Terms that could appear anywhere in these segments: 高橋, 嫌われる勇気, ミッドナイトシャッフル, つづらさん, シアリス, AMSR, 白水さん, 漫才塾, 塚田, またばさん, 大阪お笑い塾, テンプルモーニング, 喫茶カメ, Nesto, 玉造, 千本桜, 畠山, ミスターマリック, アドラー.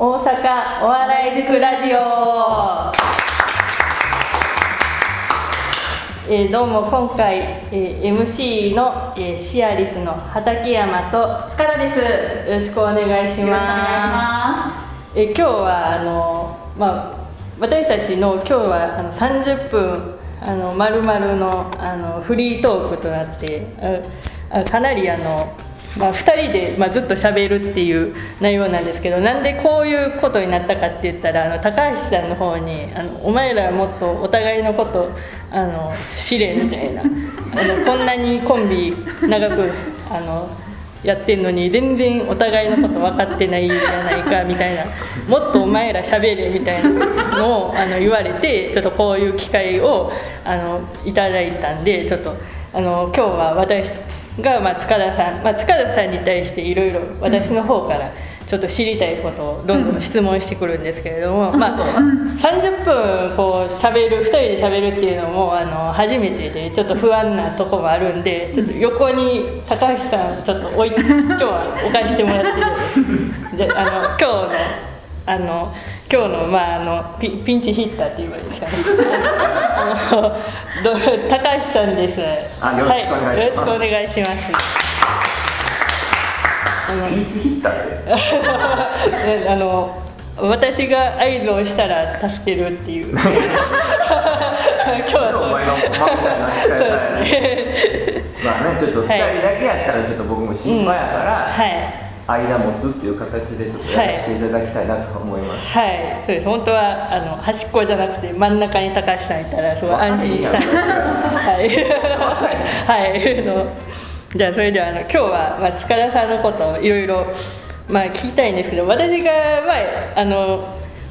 大阪お笑い塾ラジオどうも今回、MC の、シアリスの畠山と塚田です。よろしくお願いします。今日は私たちの今日は30分丸々の、フリートークとなってかなり2人で、ずっと喋るっていう内容なんですけど、なんでこういうことになったかって言ったら高橋さんの方にお前らもっとお互いのこと知れみたいなこんなにコンビ長くやってんのに全然お互いのこと分かってないじゃないかみたいな、もっとお前ら喋れみたいなのを言われて、ちょっとこういう機会をいただいたんで、ちょっと今日は私が、塚田さんに対していろいろ私の方からちょっと知りたいことをどんどん質問してくるんですけれども、30分こう喋る2人で喋るっていうのも初めてでちょっと不安なとこもあるんで、ちょっと横に高橋さんちょっと今日は置かしてもらってで今日の、ピンチヒッターって言えばいいですかね高橋さんです。よろしくお願いします、はい、よろしくお願いします。ピンチヒッターで私が合図をしたら助けるっていう今日はそうお前のマックなのちょっと2人だけやったらちょっと僕も心配やから、はい間持つっていう形でちょっとやらせていただきたいなと思います。はい、はい、そうです。本当は端っこじゃなくて真ん中に高橋さんいたらすごい安心したんです。じゃあそれでは今日は、塚田さんのことをいろいろ聞きたいんですけど、私が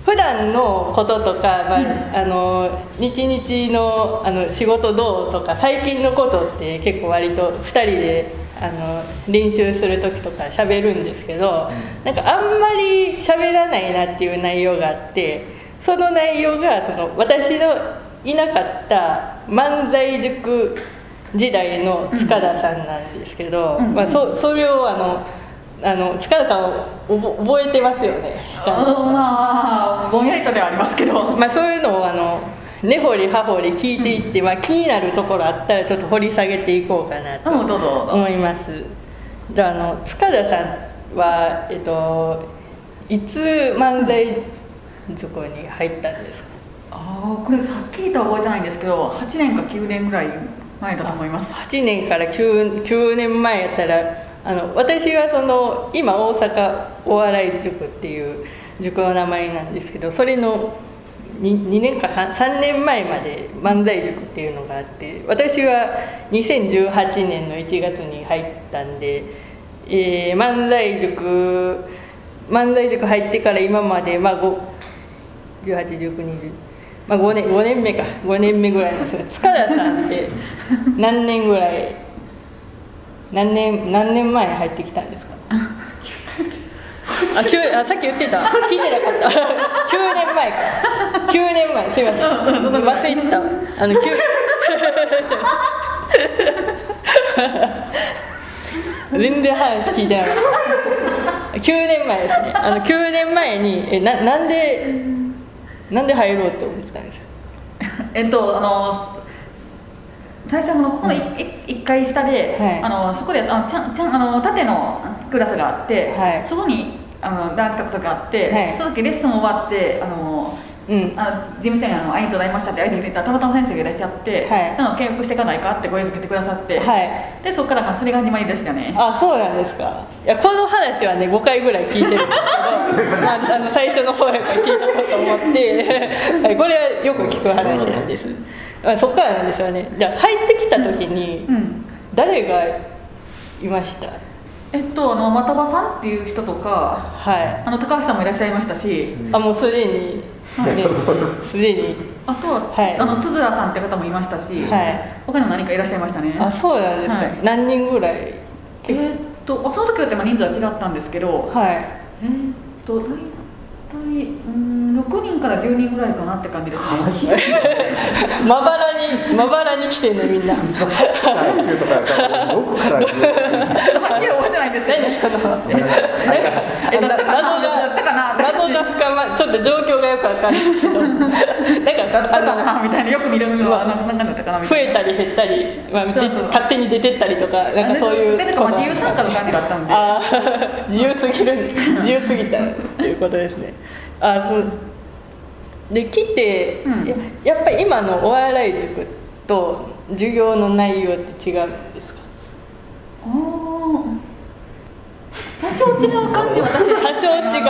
普段のこととか、日々の仕事どうとか最近のことって結構割と2人で。練習する時とか喋るんですけど、なんかあんまり喋らないなっていう内容があって、その内容が私のいなかった漫才塾時代の塚田さんなんですけど、それを塚田さんを覚えてますよね。ぼんやりとではありますけど、そういうのを根掘り葉掘り聞いていって、気になるところあったらちょっと掘り下げていこうかなと思います。じゃあ塚田さんは、いつ漫才塾に入ったんですか？これはっきりとは覚えてないんですけど、8年か9年ぐらい前だと思います。8年から 9年前やったら私は今大阪お笑い塾っていう塾の名前なんですけど、それの2年か3年前まで漫才塾っていうのがあって、私は2018年の1月に入ったんで、漫才塾入ってから今まで、5年目ぐらいなんですが、塚田さんって何年前に入ってきたんですか？さっき言ってた聞いてなかった9年前か9年前すいません忘れてた全然話聞いてなかった9年前ですね。9年前になんで入ろうと思ったんですか？最初ここの1階下で、はい、そこで縦のクラスがあって、はい、そこにダンスとかがあって、はい、その時レッスン終わって事務所に会いにとらいましたって会いに行ったらたまたま先生がいらっしゃって、はい、契約していかないかって声をかけてくださって、はい、でそこからそれが始まりでしたね。あ、そうなんですか。いやこの話はね5回ぐらい聞いてるんですけど最初の方から聞いたこと思ってこれはよく聞く話なんです。そこからなんですよね。じゃあ入ってきた時に、誰がいました？またばさんっていう人とか、はい、高橋さんもいらっしゃいましたし、もうすでに、あとは、はい、つづらさんって方もいましたし、はい、他にも何かいらっしゃいましたね。あ、そうなんですか、はい、何人ぐらい？その時は人数は違ったんですけど、はい、大体6人から10人ぐらいかなって感じですねまばらに来てんねみんな8から9とかやから6から10はっきり覚えてないんですけど、何ですか？謎がが深まる、ちょっと状況がよくわかるんですけどだからあったかなみたいな、よく見るのは何だったかなみたいな、増えたり減ったり、まあ、勝手に出てったりとか、なんかそういうでも自由参加の感じだったんで、あ自由すぎる自由すぎたっていうことですね。あで来て、うん、やっぱり今のお笑い塾と授業の内容って違うんですか？あ多少違う感じ、私多少違う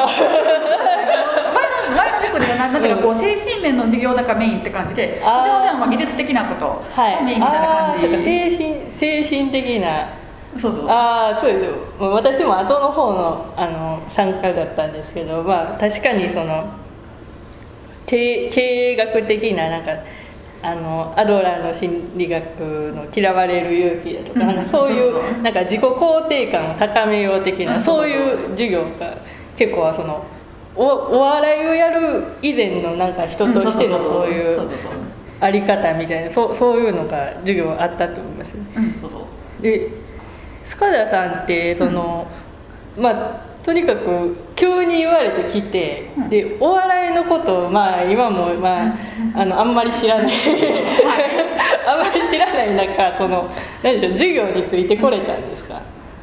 前の塾ではなんていうかこう精神面の授業だからメインって感じで、それは技術的なことメインみたいな感じ、はい、精神的な、そうあそうですよ。私も後の方 の参加だったんですけど、まあ、確かにその経営学的 なんかアドラーの心理学の嫌われる勇気だと か、うん、なんかそういうなんか自己肯定感を高めよう的な、うん、そういう授業が結構はその お笑いをやる以前のなんか人としてのそういうあり方みたいな、そういうのが授業あったと思います、ね、うん、そうそうで塚田さんってその、うん、まあとにかく急に言われてきて、うん、でお笑いのことをまあ今もまああんまり知らないあんまり知らない中、その何でしょう、授業についてこれたんですか？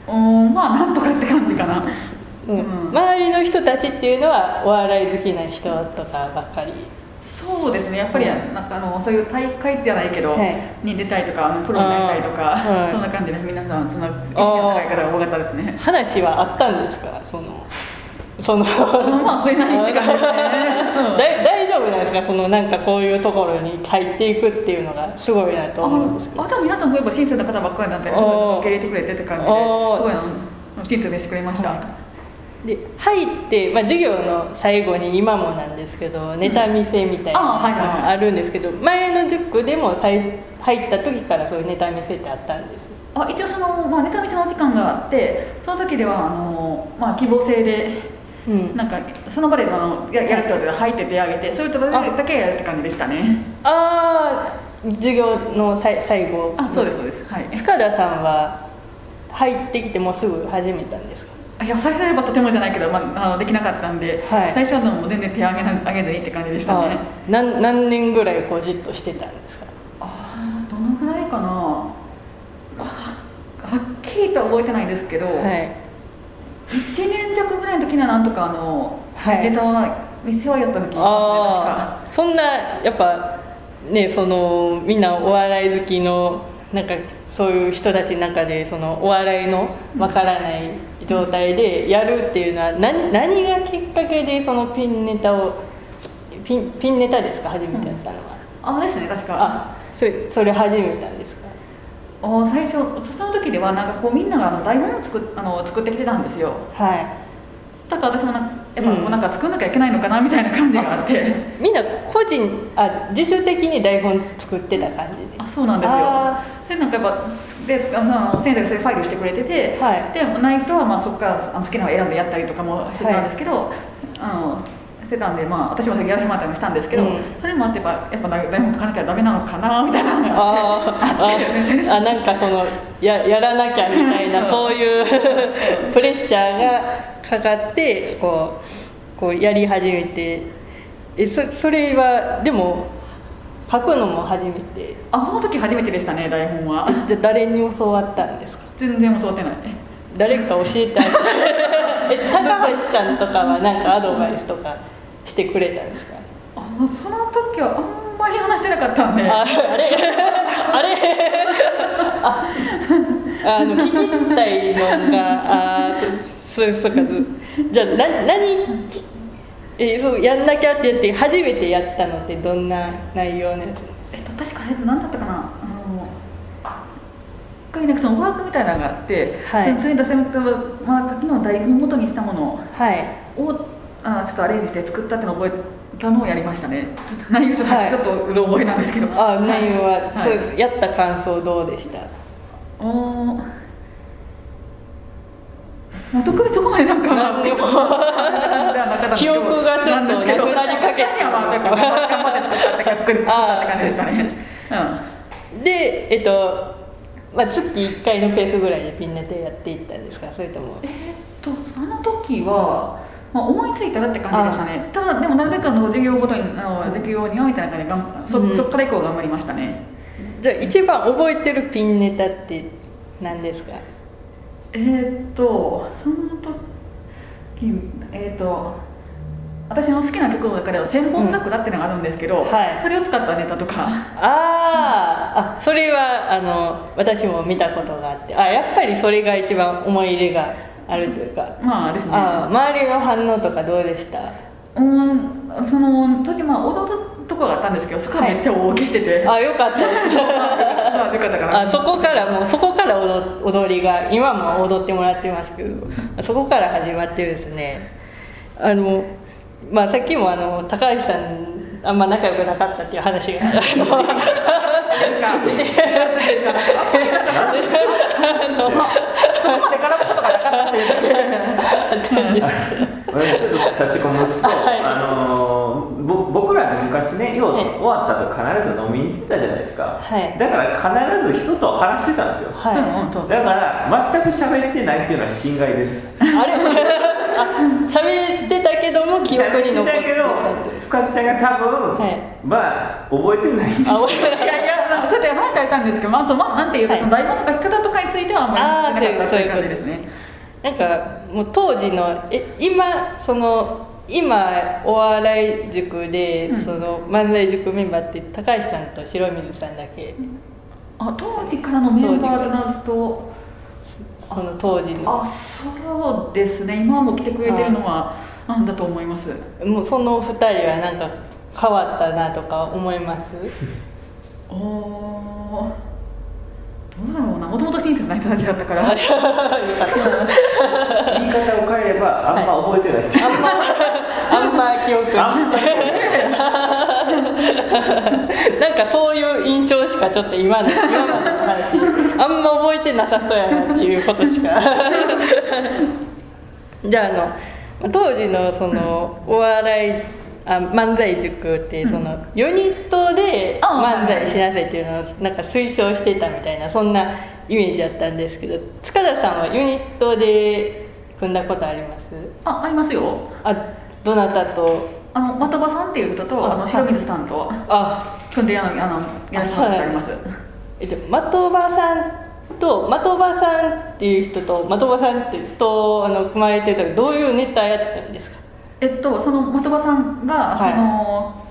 まあなんとかって感じかな、うんうん、周りの人たちっていうのはお笑い好きな人とかばっかり。そうですね、やっぱりなんかそういう大会じゃないけど、はい、に出たいとかプロになりたいとか、はい、そんな感じで皆さんそんな意識の高い方が多かったですね。話はあったんですか？そのまあそういう話があって大丈夫なんですか？そのなんかそういうところに入っていくっていうのがすごいなと思うんですけど、でも皆さんそういえば親切な方ばっかりだったり受け入れてくれてって感じで、親切にしてくれました、はいで入って、まあ、授業の最後に今もなんですけどネタ見せみたいなのがあるんですけど、前の塾でも入った時からそういうネタ見せってあったんです？あ一応その、まあ、ネタ見せの時間があって、その時ではまあ、希望制で、うん、なんかその場でやるってことで入って手挙げて、そういうところだけやるって感じでしたね。ああ授業の最後。あそうですそうです、はい、塚田さんは入ってきてもうすぐ始めたんですか？いや最初はとてもじゃないけど、まあ、できなかったんで、はい、最初はもう全然手を挙げずにって感じでしたね。何年ぐらいこうじっとしてたんですか？あどのぐらいかな、はっきりとは覚えてないですけど、はい、1年弱ぐらいの時ななんとかはい、ネタは店はやった時に、あそんなやっぱねそのみんなお笑い好きのなんかそういう人たちの中でそのお笑いのわからない状態でやるっていうのは 何がきっかけでそのピンネタをピンネタですか？初めてやったのは、うん、あですね確かあそれ初めたんですか？最初その時ではなんかこうみんなが台本を作ってきてたんですよ。はいだから私もやっぱこうなんか作んなきゃいけないのかなみたいな感じがあって、うん、みんな自主的に台本作ってた感じで。あそうなんですよ。でなんかやっぱで先生がそれファイルしてくれてて、はい、でない人はまあそこから好きなのを選んでやったりとかもしてたんですけど、はい、してたんで、まあ、私もやらせてもらったりもしたんですけど、うん、それもあってやっぱ台本書かなきゃダメなのかなみたいなのがあってあなんかその やらなきゃみたいなそういうプレッシャーがかかってこうやり始めて、それはでも書くのも初めて？あその時初めてでしたね台本は。じゃあ誰に教わったんですか？全然教わってない。誰か教えてあげて高橋さんとかは何かアドバイスとかしてくれたんですか？その時はあんまり話してなかったんで あれ聞きたいのがそうかじゃあ何そうやんなきゃってやって初めてやったのってどんな内容のやつ？確か何だったかな、一回なんかそのワークみたいなのがあって、はい、それに出せる時の台本元にしたものを、はい、ちょっとアレンジして作ったっての覚えたのをやりましたね。内容ちょっとうろ覚えなんですけど、はい、内容は、はいはい、やった感想どうでした？特別そこまでなんかなんでも記憶がちょっとなくなりかけて頑張って作ったって感じでしたね。うん、でまあ、月1回のペースぐらいでピンネタやっていったんですか？それともその時はまあ、思いついたらって感じでしたね。ただでもなぜかの授業ごとに授業においてなんかね、そっから以降頑張りましたね。じゃあ一番覚えてるピンネタって何ですか？その時私の好きな曲の中では千本桜ってのがあるんですけど、うんはい、それを使ったネタとかあ、それは私も見たことがあって、あ、やっぱりそれが一番思い入れがあるというか、まあですね、周りの反応とかどうでした？その時まあ踊るとこがあったんですけど、そこはめっちゃ大きしてて、はい、あ、よかったよかったかな。あ、そこから踊りが今も踊ってもらってますけど、そこから始まってですね、まあ、さっきも高橋さんあんま仲良くなかったっていう話がそこまで絡むことがなかったっていうちょっと差し込むと、はい、僕らの昔ね、要は終わったと必ず飲みに行ってたじゃないですか、はい、だから必ず人と話してたんですよ、はい、だから全く喋れてないっていうのは心外です。あれ喋ってたけども記憶に残ってたけど、スカちゃんが多分、はい、まあ覚えてないんですよ。いやちょっと話してあげたんですけど、まあそのなんていうか、はい、その台本の書き方とかについてはあんまりなかったという感じですね。なんかもう当時の今お笑い塾で、うん、その漫才塾メンバーって高橋さんと白水さんだけ、うん、あ、当時からのメンバーとなると。その当時のそうですね、今も来てくれてるのはなんだと思います。もうその2人はなんか変わったなとか思います？どうだろうな、もともと親切な人たちだったから言い方を変えればあんま覚えてない、はい、あんま記憶なんかそういう印象しかちょっと今の話あんま覚えてなさそうやなっていうことしかじゃあ当時のそのお笑い漫才塾ってその4人ユニットで漫才しなさいっていうのをなんか推奨してたみたいな、そんなイメージだったんですけど、塚田さんはユニットで組んだことあります？ありますよ。どなたと？またばさんっていう歌と白水さんと組んでやらせてもらっております。まとばさんとまとばさんっていう人とまとばさんってと組まれてる時、どういうネタやったんですか？そのまとばさんが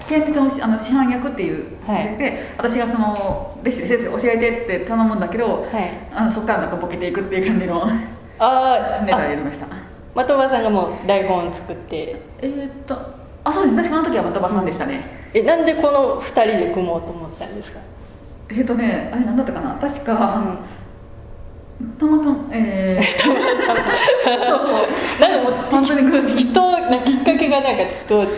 検閲、はい、の師範役っていう人で、はい、私がその弟子で先生教えてって頼むんだけど、はい、そこからなんかボケていくっていう感じのネタをやりました。まとばさんがもう台本作ってそうですね、確かあの時はまたばさんでしたね、うん、なんでこの2人で組もうと思ったんですか？あれ何だったかな、確か、うん、本当に人のきっかけがなんか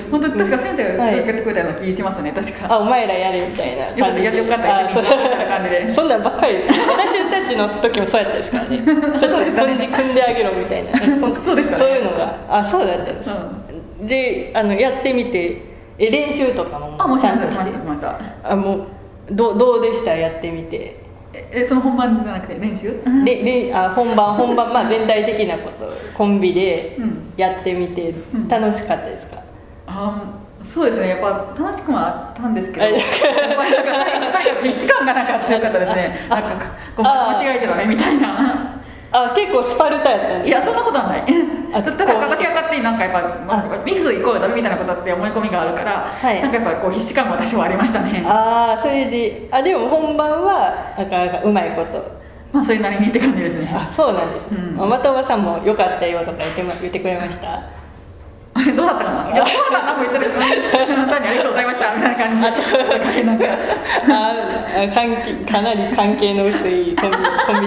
本当に確か先生がやってくれたような気しますね、確か、お前らやれみたいな感じで、よかったよかったみたいな感じでそんなんばっかりです私たちの時もそうやったですからねちょっとそれで組んであげろみたいなそうですかね、そういうのがそうだったんです、うんでやってみて練習とかもちゃんとしてもうどうでした？やってみてその本番じゃなくて練習で本番、まあ、全体的なことコンビでやってみて楽しかったですか？そうですね、やっぱ楽しくはあったんですけど、やっぱり時間がなかったよかったですね。なんか間違えてたねみたいな。結構スパルタやったんです。いや、そんなことはないだから私が勝手になんかやっぱ、まあ、ミスイコールだみたいなことって思い込みがあるから、はい、なんかやっぱこう必死感も私はありましたね。それででも本番はなかなかうまいことまあそれなりにって感じですね。そうなんです、うん、またおばさんもよかったよとか言ってくれました？どうだったかな。いや、どうだったかなも言ってるんですけど、本当にありがとうございましたみたいな感じでかなり関係の薄いコンビ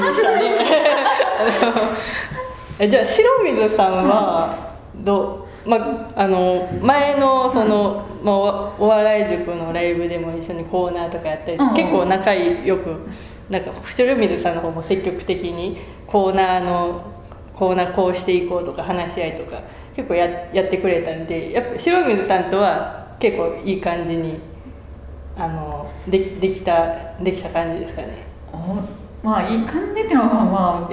でしたねじゃあ白水さんは前のその、まあ、お笑い塾のライブでも一緒にコーナーとかやったり、うん、結構仲良くなんか白水さんの方も積極的にコーナーこうしていこうとか話し合いとか結構やってくれたんで、やっぱ白水さんとは結構いい感じにできた感じですかね。まあいい感じっていうのはまああ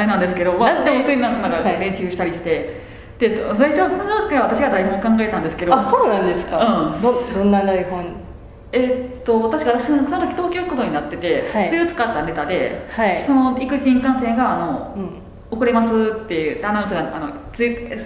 れなんですけど、でも普通になんか練習したりして、で最初の回は私が台本考えたんですけど。あ、そうなんですか。うん、どんな台本？確か私その時東京行くことになってて、はい、それを使ったネタで、はい、その行く新幹線が遅れますってアナウンスが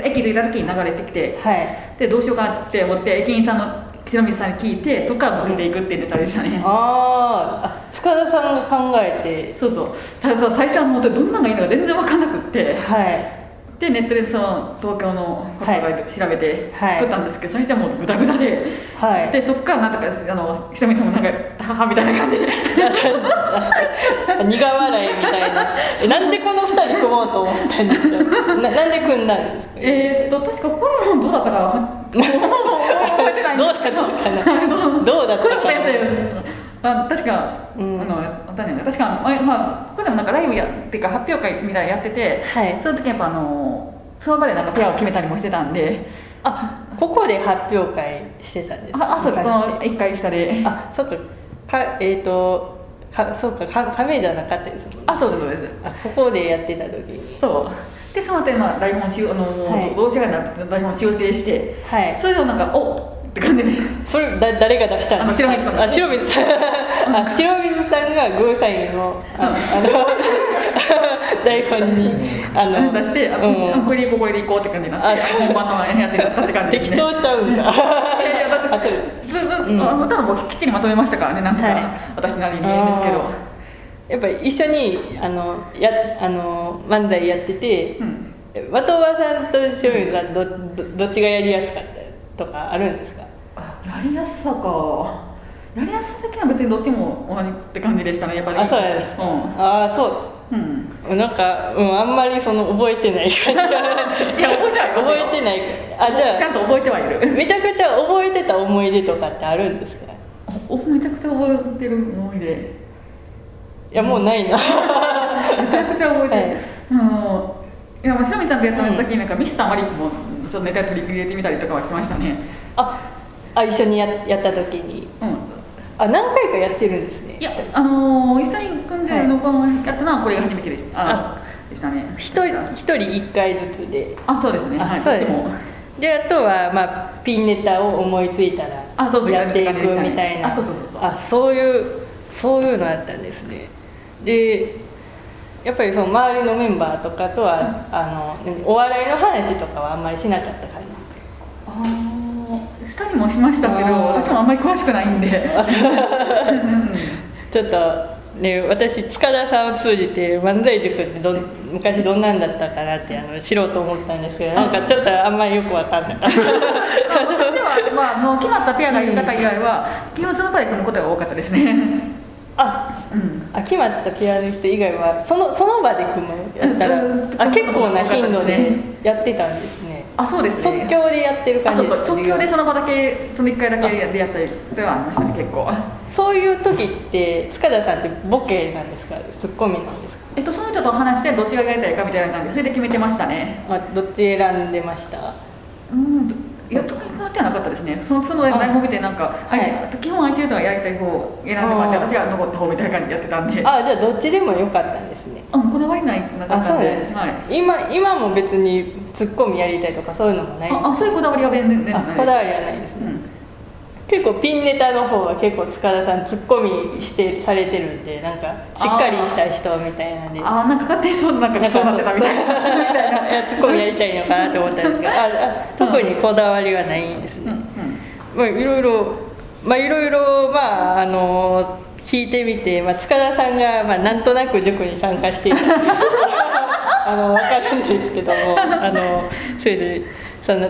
駅着いた時に流れてきて、はい、でどうしようかって思って駅員さんの白水さんに聞いて、そこから抜けていくっていうネタでしたね。ああ、塚田さんが考えて。そうそう。ただ最初はもうどんなのがいいのか全然分かんなくって、はい、でネットでその東京のことを調べて作ったんですけど、はい、最初はもうグダグダで、はい、でそこからなんとか白水さんもなんか母みたいな感じで苦笑いみたいな。なんでこの2人組もうと思ったんですよ。なんで組んだんですか。確かこれもどうだったか覚えてないんですけどどうだったかなこれもやって確か確かまあここでもなんかライブやっていうか発表会みたいなやってて、はい、その時やっぱその場でなんかペアを決めたりもしてたんで。あ、ここで発表会してたんです。あ、そうです。その1回下で。あ、そっか。そうか、亀じゃなかったですもんね。あ、そうですそうです。あ、ここでやってた時に。そう。で、その後まあ台本修同社会になって台本修正して、はい、それをなんかおって感じで。それ誰が出したんですか。白水さん。白水さんがグーサインを台本に出して、これでいこうって感じになって、本番のやつになったって感じですね。適当ちゃうんだ。いやいや、だって。多分もうきっちりまとめましたからね、なんとか、はい、私なりにですけど、やっぱり一緒に漫才やってて、うん、的場さんと塩水さん、どっちがやりやすかったとかあるんですか。やりやすさ的には別にどっちも同じって感じでしたね、やっぱり。あ、そうです。うん、あ、そう。うん。なんか、あんまりその覚えてない感じが。いや、覚えてない。あ、じゃあちゃんと覚えてはいる。めちゃくちゃ覚えてた思い出とかってあるんですか。めちゃくちゃ覚えてる思い出。いや、もうないな。めちゃくちゃ覚えてる。いや、まあ、白水さんとやった時になんかミスターマリックもちょっとネタ取り入れてみたりとかはしましたね。あ、一緒にやった時に。うん。あ、何回かやってるんですね。いや、一緒に組んでやったのはこれが初めてでしたね。一人1回ずつで。あ、そうですね。はい、そうです。で、あとは、まあ、ピンネタを思いついたらやっていくみたいな。あ、そういうのだったんですね。で、やっぱりその周りのメンバーとかとは、お笑いの話とかはあんまりしなかった感じ。したりもしましたけど、私もあんまり詳しくないんでちょっとね、私塚田さんを通じて漫才塾って昔どんなんだったかなって知ろうと思ったんですけど、なんかちょっとあんまりよく分かんなかった私は、まあ、もう決まったペアがいる方以外は基本その場で組むことが多かったですね。あ、決まったペアの人以外はその場で組むやったら、結構な頻度でやってたんですね。あ、そうですね。即興でやってる感じですか。即興でその場だけ、その1回だけでやったりではありましたね、結構。そういう時って、塚田さんってボケなんですか、ツッコミなんですか。その人と話してどっちがやりたいかみたいな感じで、それで決めてましたね。どっち選んでました。いや、特に決まってはなかったですね。その台本見て、なんか、基本相手の人がやりたい方を選んでもらって、私が残った方みたいな感じでやってたんで。あ、じゃあどっちでもよかったんですね。こだわりないってなかったんで。今も別にツッコミやりたいとかそういうのもない。あ、そういうこだわりは全然ないです。こだわりはないですね。結構ピンネタの方は結構塚田さんツッコミされてるんで、なんかしっかりした人みたいなんで、なんか勝手にそうなってたみたいな、いや、ツッコミやりたいのかなと思ったんですけど、特にこだわりはないんですね。まあ、いろいろ聞いてみて、塚田さんがなんとなく塾に参加していたんです分かるんですけども、それで塚田さん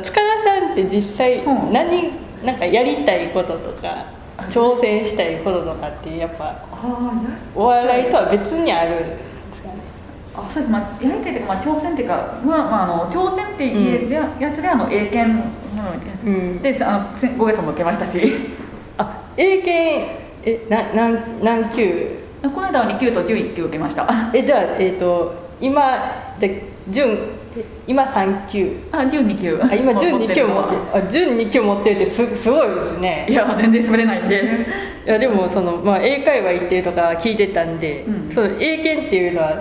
って実際なんかやりたいこととか挑戦したいこととかってやっぱお笑いとは別にあるんですかね。あ、そうです。やりたいというか、挑戦っていうか、挑戦っていうやつで英検で5月も受けましたし。あ、英検何級。この間は2級と11級受けました。じゃあ今3級。12級。今12級持ってる。12級持ってるってすごいですね。いや、全然滑れないんで。いや、でも英会話行ってるとか聞いてたんで、英検っていうのは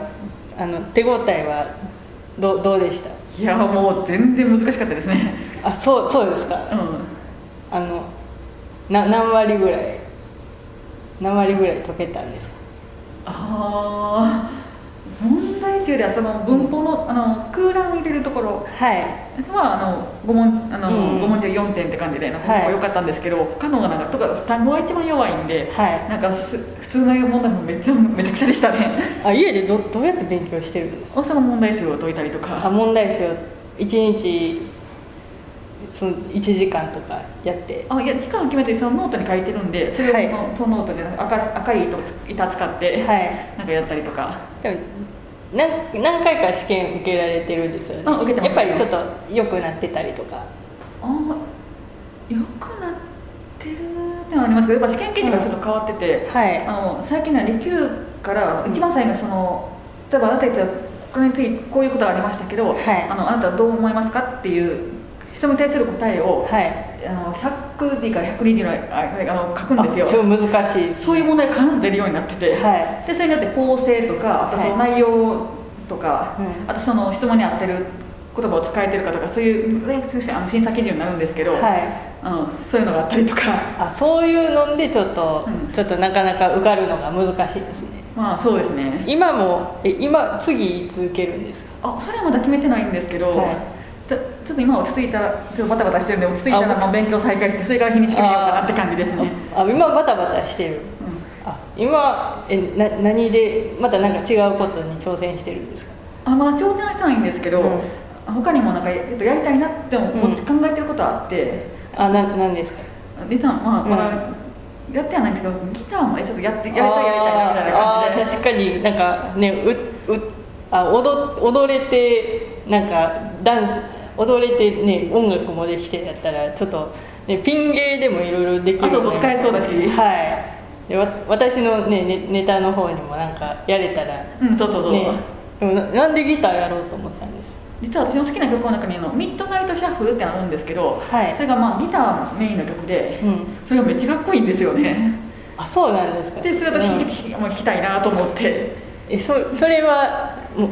手応えはどうでした。いやもう全然難しかったですね。あ、そうですか。うん、何割ぐらい解けたんですか。ああ、問題集ではその文法の、うん、空欄を入れるところは5問中4点って感じでなんか良かったんですけど、他のがなんかとか単語が一番弱いんで、はい、なんか普通の問題もめちゃくちゃでしたね。あ、家で どうやって勉強してるんですか。その問題集を解いたりとか。あ、問題集を1日その1時間とかやって。あ、いや、時間を決めてそのノートに書いてるんで、それを、はい、そのノートで赤い板使って、はい、なんかやったりとか。でも何回か試験受けられてるんですよね。あ、受けてます。やっぱりちょっと良くなってたりとか。あ、良くなってるではありますけど、やっぱ試験形式がちょっと変わってて、うん、はい、最近のは理級から一番最後のその、例えばあなた言ったこれについてこういうことがありましたけど、はい、あなたはどう思いますかっていう質問に対する答えを、はい、100字から120字の書くんですよ。すごい難しい。そういう問題がかなり出るようになってて、はい、でそれによって構成とか、あとその内容とか、はい、あとその質問に合ってる言葉を使えてるかとか、そういう審査基準になるんですけど、はい、そういうのがあったりとか。あ、そういうのでちょっとなかなか受かるのが難しいですね。まあそうですね。今も今次続けるんですか。あ、それはまだ決めてないんですけど、はい、ちょっと今落ち着いたら、ちょっとバタバタしてるんで落ち着いたらまあ勉強再開して、それから日にち決めようかなって感じですね。あ、今バタバタしてる、うん、あ、今何でまた何か違うことに挑戦してるんですか。あ、まあ挑戦はしたいんですけど、うん、他にもなんかやりたいなって思って考えてることはあって、うん、あ、何ですか。実はまあ、うん、まだやってはないんですけど、ギターもちょっとやりたいなみたいな感じで。あ、確かになんかね、踊れてなんかダンス踊れてね、音楽もできてやったらちょっと、ね、ピン芸でもいろいろできる。あと使えそうだし、はい、で私の、ね、ネタの方にもなんかやれたら、うん、そうそうそう、ね、でもなんでギターやろうと思ったんです。実は私の好きな曲の中にミッドナイトシャッフルってあるんですけど、はい、それがまあギターメインの曲で、うん、それがめっちゃかっこいいんですよね。あ、そうなんですか。でそれ私、うん、もう弾きたいなと思って。それはも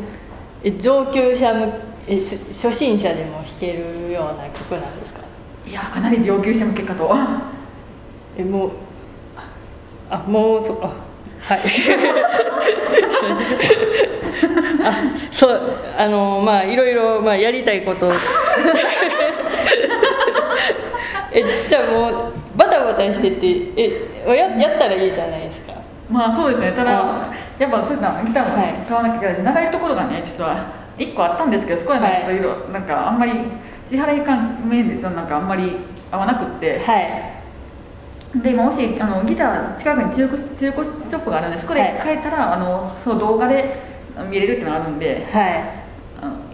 う上級者向け、初心者でも弾けるような曲なんですか。いや、かなり上級者向けかと。もうあ、はいあ、そう、まあいろいろ、まあ、やりたいことじゃあもうバタバタしててやったらいいじゃないですか。まあそうですね。ただやっぱそうしたらギターも買わなきゃいけないし、はい、長いところがね実は1個あったんですけど、そこはなんかあんまり支払い関連でなんかあんまり合わなくって、はい、でもしギター近くに中古ショップがあるんで、そこで買えたら、はい、その動画で見れるっていうのがあるんで、は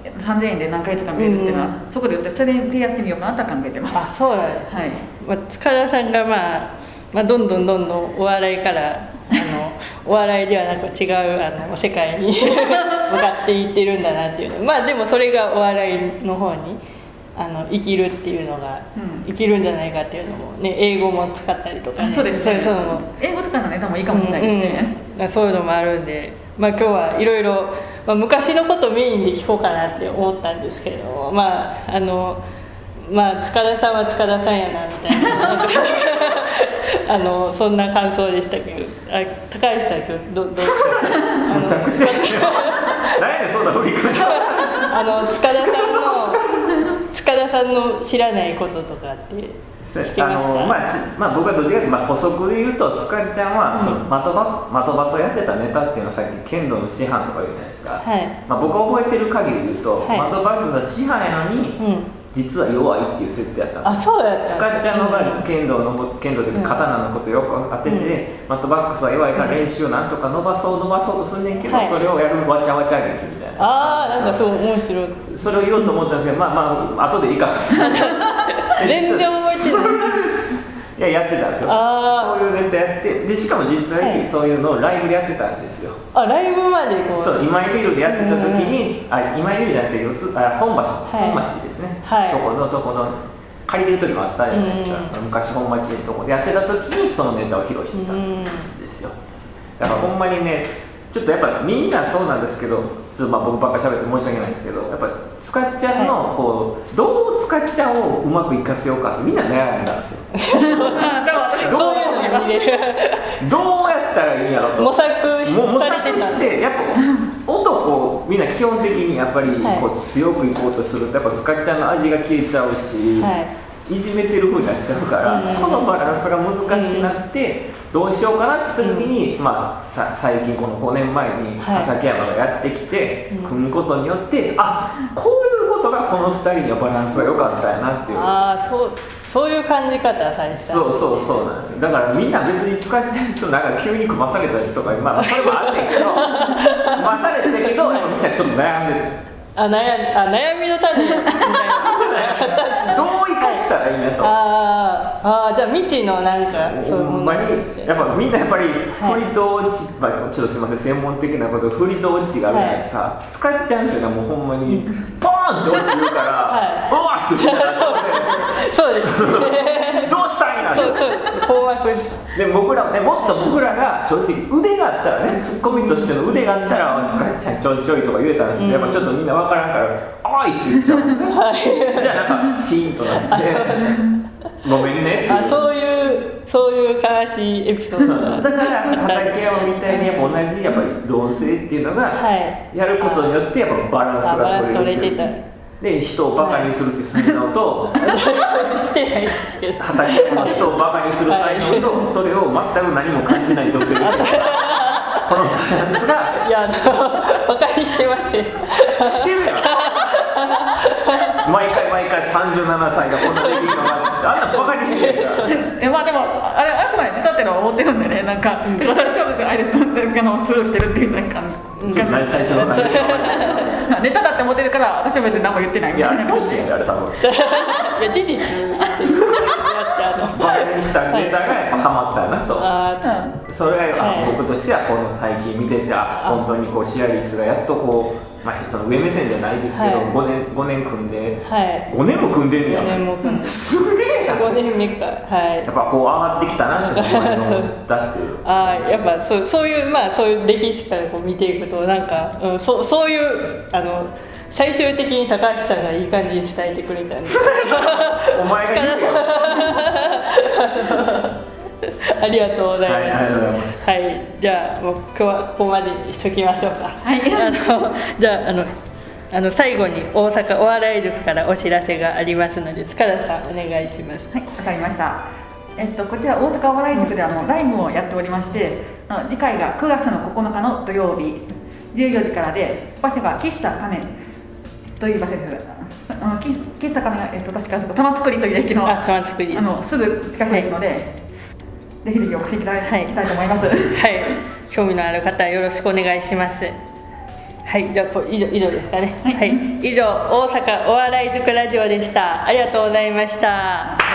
い、3000円で何ヶ月間見れるっていうのは、うん、そこでそれでやってみようかなと考えてます。あ、そうなんですね、はい。まあ、塚田さんが、まあ、どんどんお笑いからお笑いではなく違う世界に向かっていってるんだなっていうの、まあでもそれがお笑いの方に生きるっていうのが、うん、生きるんじゃないかっていうのもね、英語も使ったりとか、ね、そうですね。そうの英語使ったネタもいいかもしれないですね、うんうん、そういうのもあるんで、まあ、今日はいろいろ昔のことメインで聞こうかなって思ったんですけれども、まあまあ塚田さんは塚田さんやなみたいなそんな感想でしたけど、あ、高橋さん今日どうですか。めちゃくちゃ何でそんな振り込んだ塚田さんの知らないこととかって聞けました。まあ、僕はどっちかというと、まあ、補足で言うと塚田ちゃんは、うん、的場とやってたネタっていうのはさっき剣道の師範とか言うじゃないですか、はい、まあ、僕は覚えてる限り言うと、はい、的場の師範やのに、うん、実は弱いっていう設定だったんです。あ、そうだった。スカちゃんのが剣道というか刀のことをよく当てて、うん、マットバックスは弱いから練習をなんとか伸ばそうとすんねんけど、はい、それをやるわちゃわちゃ劇みたいな。ああ、なんかそう面白い。それを言おうと思ったんですけど、まあ後でいいかと全然覚えてない。いや、やってたんですよ。そういうネタやってで、しかも実際にそういうのをライブでやってたんですよ。はい、あ、ライブまでこう。そう、今井ビルでやってた時に、今井ビルじゃなくて本町ですね。はい、とこの借りてる時もあったじゃないですか、うん、昔本町のとこでやってた時にそのネタを披露してたんですよ、うん、だからほんまにね、ちょっとやっぱみんなそうなんですけど、ちょっとまあ僕ばっかり喋って申し訳ないんですけど、やっぱつかっちゃんのこう、はい、どうつかっちゃんをうまく活かせようかってみんな悩んだんですよ。どうやったらいいんやろと模索してやっぱ男みんな基本的にやっぱりこう強くいこうとするとやっぱつかっちゃんの味が消えちゃうし、はい、いじめてる風になっちゃうから、うん、このバランスが難しくなって、うん、どうしようかなって時に、うん、まあ最近この5年前に畠山がやってきて、はい、組むことによって、うん、あこういうことがこの2人にはバランスが良かったやなっていう。あそういう感じ方されてた、ね、そうなんですよ。だからみんな別に使っちゃうとなんか急に組まされたりとか、まあそれもあったけど組まされたけどみんなちょっと悩んでる悩みの種みたいなどう生かしたらいいなとああじゃあ未知のなんかそういうものにやっぱみんなやっぱり振りと落ち、はいまあ、ちょっとすみません専門的なこと振りと落ちがあるじゃないですか。使っちゃうっていうのはもうほんまにポーンって落ちるからうわっって言ってそうですどうしたんやで僕らもねもっと僕らが正直腕があったらねツッコミとしての腕があったらつかっちゃんちょいちょいとか言えたんですけど、うん、やっぱちょっとみんな分からんから「おい!」って言っちゃうんですねはい、じゃあなんかシーンとなって「ごめんね」ってそういう悲しいエピソードだから畠山みたいにやっぱ同じやっぱり同性っていうのがやることによってやっぱバランスが取れてたで人をバカにするって才能と、はい、してないですけど畠山の人をバカにする才能と、はい、それを全く何も感じない女性このバランスがいやバカにしてませんしてるやん毎回37歳がこんなにいいのかってあんなバカにしてるじゃんまあでもあれあくまで見たってのは思ってるんでねなんか、うん、だからそうですあれのスルーしてるっていうなんか最初のネタだって思ってるから私は別に何も言ってないみたいな。いや、事実だよあれ多分。いや事実。バカにしたネタがやっぱハマったなと。あそれは僕としてはこの最近見てて本当にこうシアリスがやっとこう、まあ、その上目線じゃないですけど、はい、5年組んで、はい、5年も組んでるんや。5年も組んですげえな。5年目かはい。やっぱこう上がってきたなって思ったっていう。あやっぱそういうまあそういう歴史からこう見ていく。なんかうん、そういうあの最終的に高橋さんがいい感じに伝えてくれたんですお前が言うよありがとうございます、はいはい、じゃあもう今日はここまでにしときましょうか、はい、じゃああの最後に大阪お笑い塾からお知らせがありますので塚田さんお願いします。はい、わかりました。こちら大阪お笑い塾ではライブをやっておりまして次回が9月の9日の土曜日14時からで場所が喫茶カメという場所です。喫茶カメが、確か玉造りという駅の、すぐ近くですので、はい、ぜひぜひお越しいただきたいと思います、はいはい、興味のある方よろしくお願いします。はい、じゃあ以上ですかね、はいはい、以上大阪お笑い塾ラジオでした。ありがとうございました。